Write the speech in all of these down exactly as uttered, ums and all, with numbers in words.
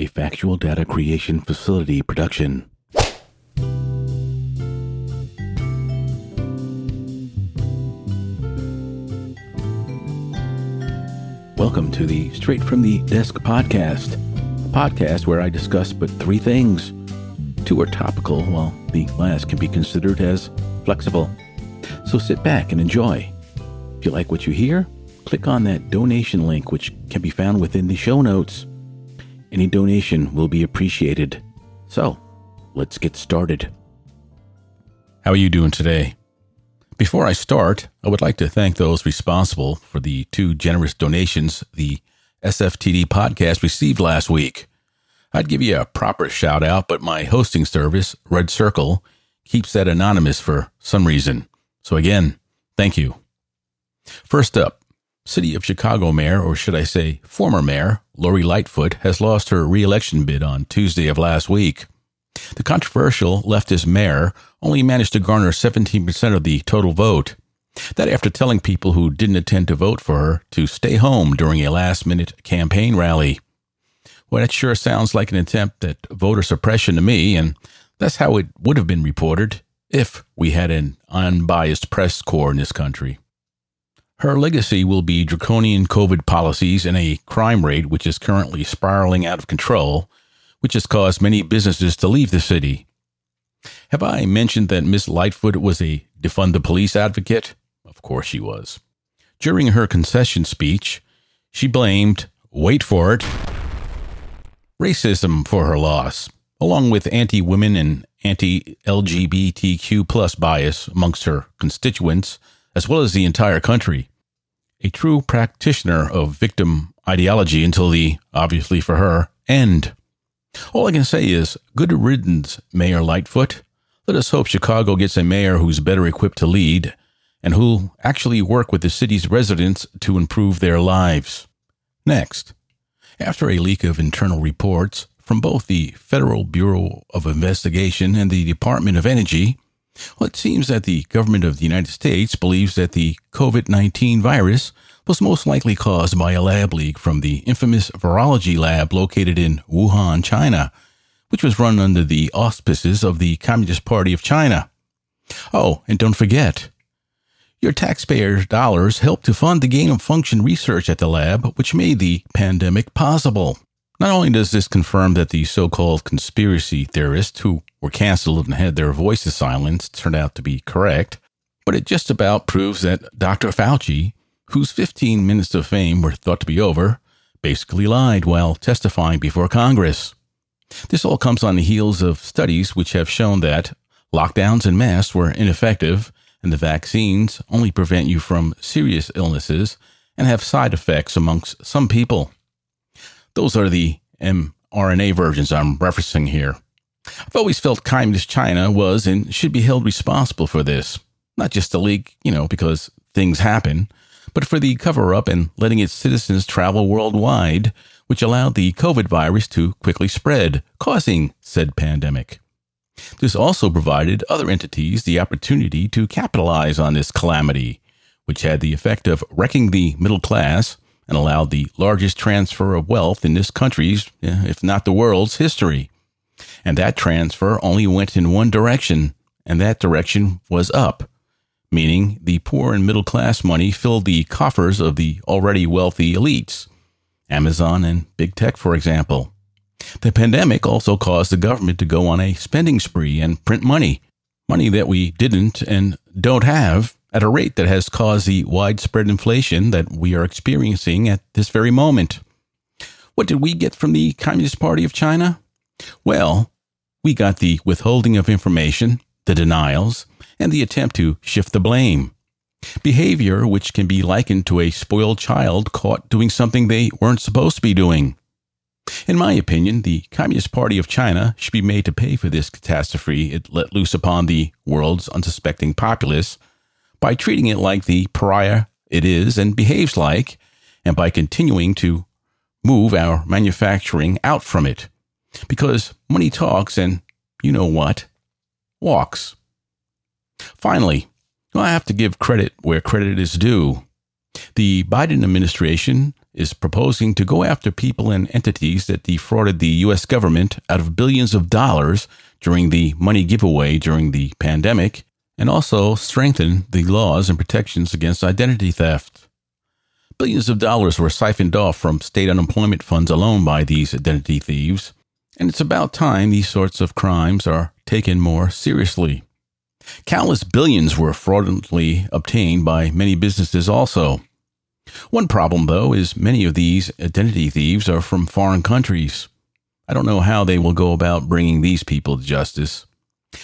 a factual data creation facility production. Welcome to the Straight from the Desk podcast, a podcast where I discuss but three things. Two are topical, while the last can be considered as flexible. So sit back and enjoy. If you like what you hear, click on that donation link, which can be found within the show notes. Any donation will be appreciated. So, let's get started. How are you doing today? Before I start, I would like to thank those responsible for the two generous donations the S F T D podcast received last week. I'd give you a proper shout out, but my hosting service, Red Circle, keeps that anonymous for some reason. So again, thank you. First up, City of Chicago Mayor, or should I say former Mayor, Lori Lightfoot, has lost her re-election bid on Tuesday of last week. The controversial leftist mayor only managed to garner seventeen percent of the total vote. That after telling people who didn't intend to vote for her to stay home during a last-minute campaign rally. Well, that sure sounds like an attempt at voter suppression to me, and that's how it would have been reported if we had an unbiased press corps in this country. Her legacy will be draconian COVID policies and a crime rate which is currently spiraling out of control, which has caused many businesses to leave the city. Have I mentioned that Miss Lightfoot was a defund the police advocate? Of course she was. During her concession speech, she blamed, wait for it, racism for her loss, along with anti-women and anti-L G B T Q plus bias amongst her constituents, as well as the entire country. A true practitioner of victim ideology until the, obviously for her, end. All I can say is, good riddance, Mayor Lightfoot. Let us hope Chicago gets a mayor who's better equipped to lead and who'll actually work with the city's residents to improve their lives. Next. After a leak of internal reports from both the Federal Bureau of Investigation and the Department of Energy, well, it seems that the government of the United States believes that the COVID nineteen virus was most likely caused by a lab leak from the infamous virology lab located in Wuhan, China, which was run under the auspices of the Communist Party of China. Oh, and don't forget, your taxpayers' dollars helped to fund the gain-of-function research at the lab, which made the pandemic possible. Not only does this confirm that the so-called conspiracy theorists who were canceled and had their voices silenced turned out to be correct, but it just about proves that Doctor Fauci, whose fifteen minutes of fame were thought to be over, basically lied while testifying before Congress. This all comes on the heels of studies which have shown that lockdowns and masks were ineffective, and the vaccines only prevent you from serious illnesses and have side effects amongst some people. Those are the mRNA versions I'm referencing here. I've always felt Communist China was and should be held responsible for this. Not just the leak, you know, because things happen, but for the cover-up and letting its citizens travel worldwide, which allowed the COVID virus to quickly spread, causing said pandemic. This also provided other entities the opportunity to capitalize on this calamity, which had the effect of wrecking the middle class and allowed the largest transfer of wealth in this country's, if not the world's, history. And that transfer only went in one direction, and that direction was up, meaning the poor and middle class money filled the coffers of the already wealthy elites, Amazon and big tech, for example. The pandemic also caused the government to go on a spending spree and print money, money that we didn't and don't have at a rate that has caused the widespread inflation that we are experiencing at this very moment. What did we get from the Communist Party of China? Well, we got the withholding of information, the denials, and the attempt to shift the blame. Behavior which can be likened to a spoiled child caught doing something they weren't supposed to be doing. In my opinion, the Communist Party of China should be made to pay for this catastrophe it let loose upon the world's unsuspecting populace by treating it like the pariah it is and behaves like, and by continuing to move our manufacturing out from it. Because money talks and, you know what, walks. Finally, I have to give credit where credit is due. The Biden administration is proposing to go after people and entities that defrauded the U S government out of billions of dollars during the money giveaway during the pandemic, and also strengthen the laws and protections against identity theft. Billions of dollars were siphoned off from state unemployment funds alone by these identity thieves, and it's about time these sorts of crimes are taken more seriously. Countless billions were fraudulently obtained by many businesses also. One problem, though, is many of these identity thieves are from foreign countries. I don't know how they will go about bringing these people to justice.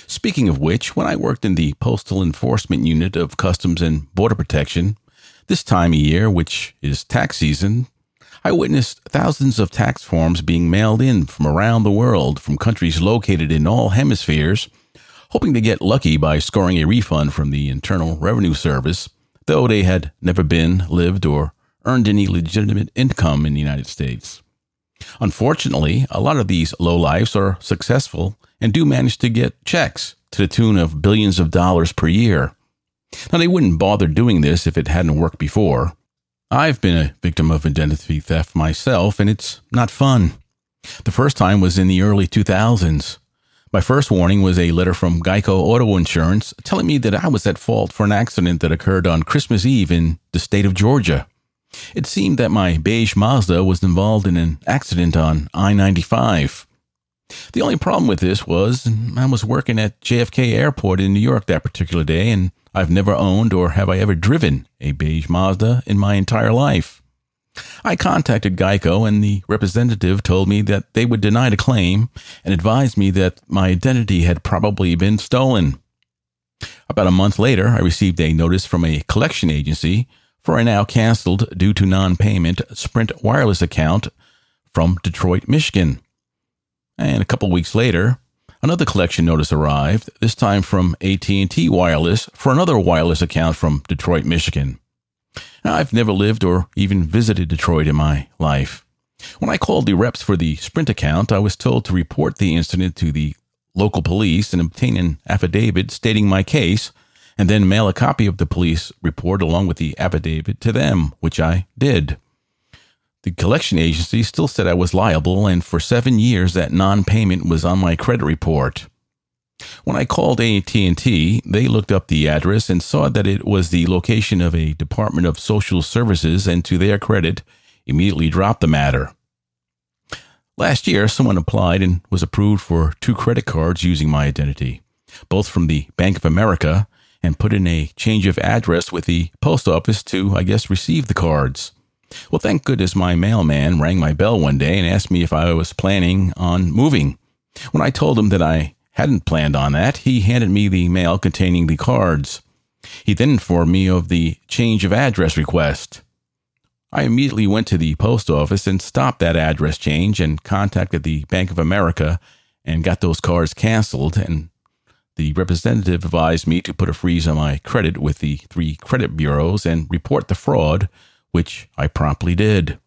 Speaking of which, when I worked in the Postal Enforcement Unit of Customs and Border Protection, this time of year, which is tax season, I witnessed thousands of tax forms being mailed in from around the world, from countries located in all hemispheres, hoping to get lucky by scoring a refund from the Internal Revenue Service, though they had never been, lived, or earned any legitimate income in the United States. Unfortunately, a lot of these lowlifes are successful and do manage to get checks to the tune of billions of dollars per year. Now, they wouldn't bother doing this if it hadn't worked before. I've been a victim of identity theft myself, and it's not fun. The first time was in the early two thousands. My first warning was a letter from Geico Auto Insurance telling me that I was at fault for an accident that occurred on Christmas Eve in the state of Georgia. It seemed that my beige Mazda was involved in an accident on I ninety-five. The only problem with this was I was working at J F K Airport in New York that particular day, and I've never owned or have I ever driven a beige Mazda in my entire life. I contacted Geico, and the representative told me that they would deny the claim and advised me that my identity had probably been stolen. About a month later, I received a notice from a collection agency for a now canceled due to non-payment Sprint Wireless account from Detroit, Michigan. And a couple weeks later, another collection notice arrived, this time from A T and T Wireless for another wireless account from Detroit, Michigan. Now, I've never lived or even visited Detroit in my life. When I called the reps for the Sprint account, I was told to report the incident to the local police and obtain an affidavit stating my case, and then mail a copy of the police report along with the affidavit to them, which I did. The collection agency still said I was liable, and for seven years that non-payment was on my credit report. When I called A T and T, they looked up the address and saw that it was the location of a Department of Social Services, and to their credit, immediately dropped the matter. Last year, someone applied and was approved for two credit cards using my identity, both from the Bank of America, and put in a change of address with the post office to, I guess, receive the cards. Well, thank goodness my mailman rang my bell one day and asked me if I was planning on moving. When I told him that I hadn't planned on that, he handed me the mail containing the cards. He then informed me of the change of address request. I immediately went to the post office and stopped that address change and contacted the Bank of America and got those cards canceled, and the representative advised me to put a freeze on my credit with the three credit bureaus and report the fraud, which I promptly did.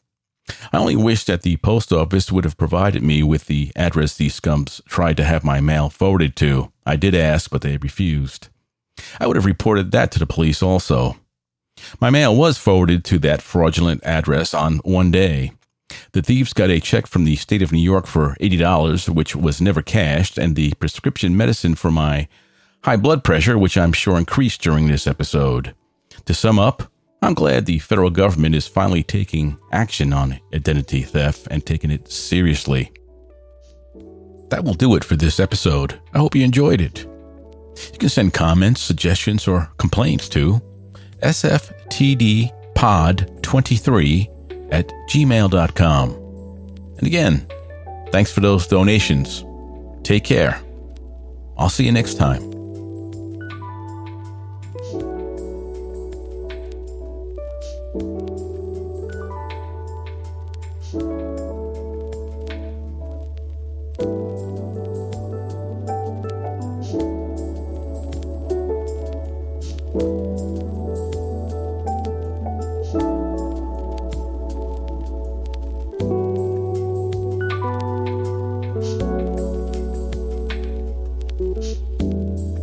I only wish that the post office would have provided me with the address these scums tried to have my mail forwarded to. I did ask, but they refused. I would have reported that to the police also. My mail was forwarded to that fraudulent address on one day. The thieves got a check from the state of New York for eighty dollars, which was never cashed, and the prescription medicine for my high blood pressure, which I'm sure increased during this episode. To sum up, I'm glad the federal government is finally taking action on identity theft and taking it seriously. That will do it for this episode. I hope you enjoyed it. You can send comments, suggestions, or complaints to S F T D pod twenty-three at gmail dot com. And again, thanks for those donations. Take care. I'll see you next time. Thank you.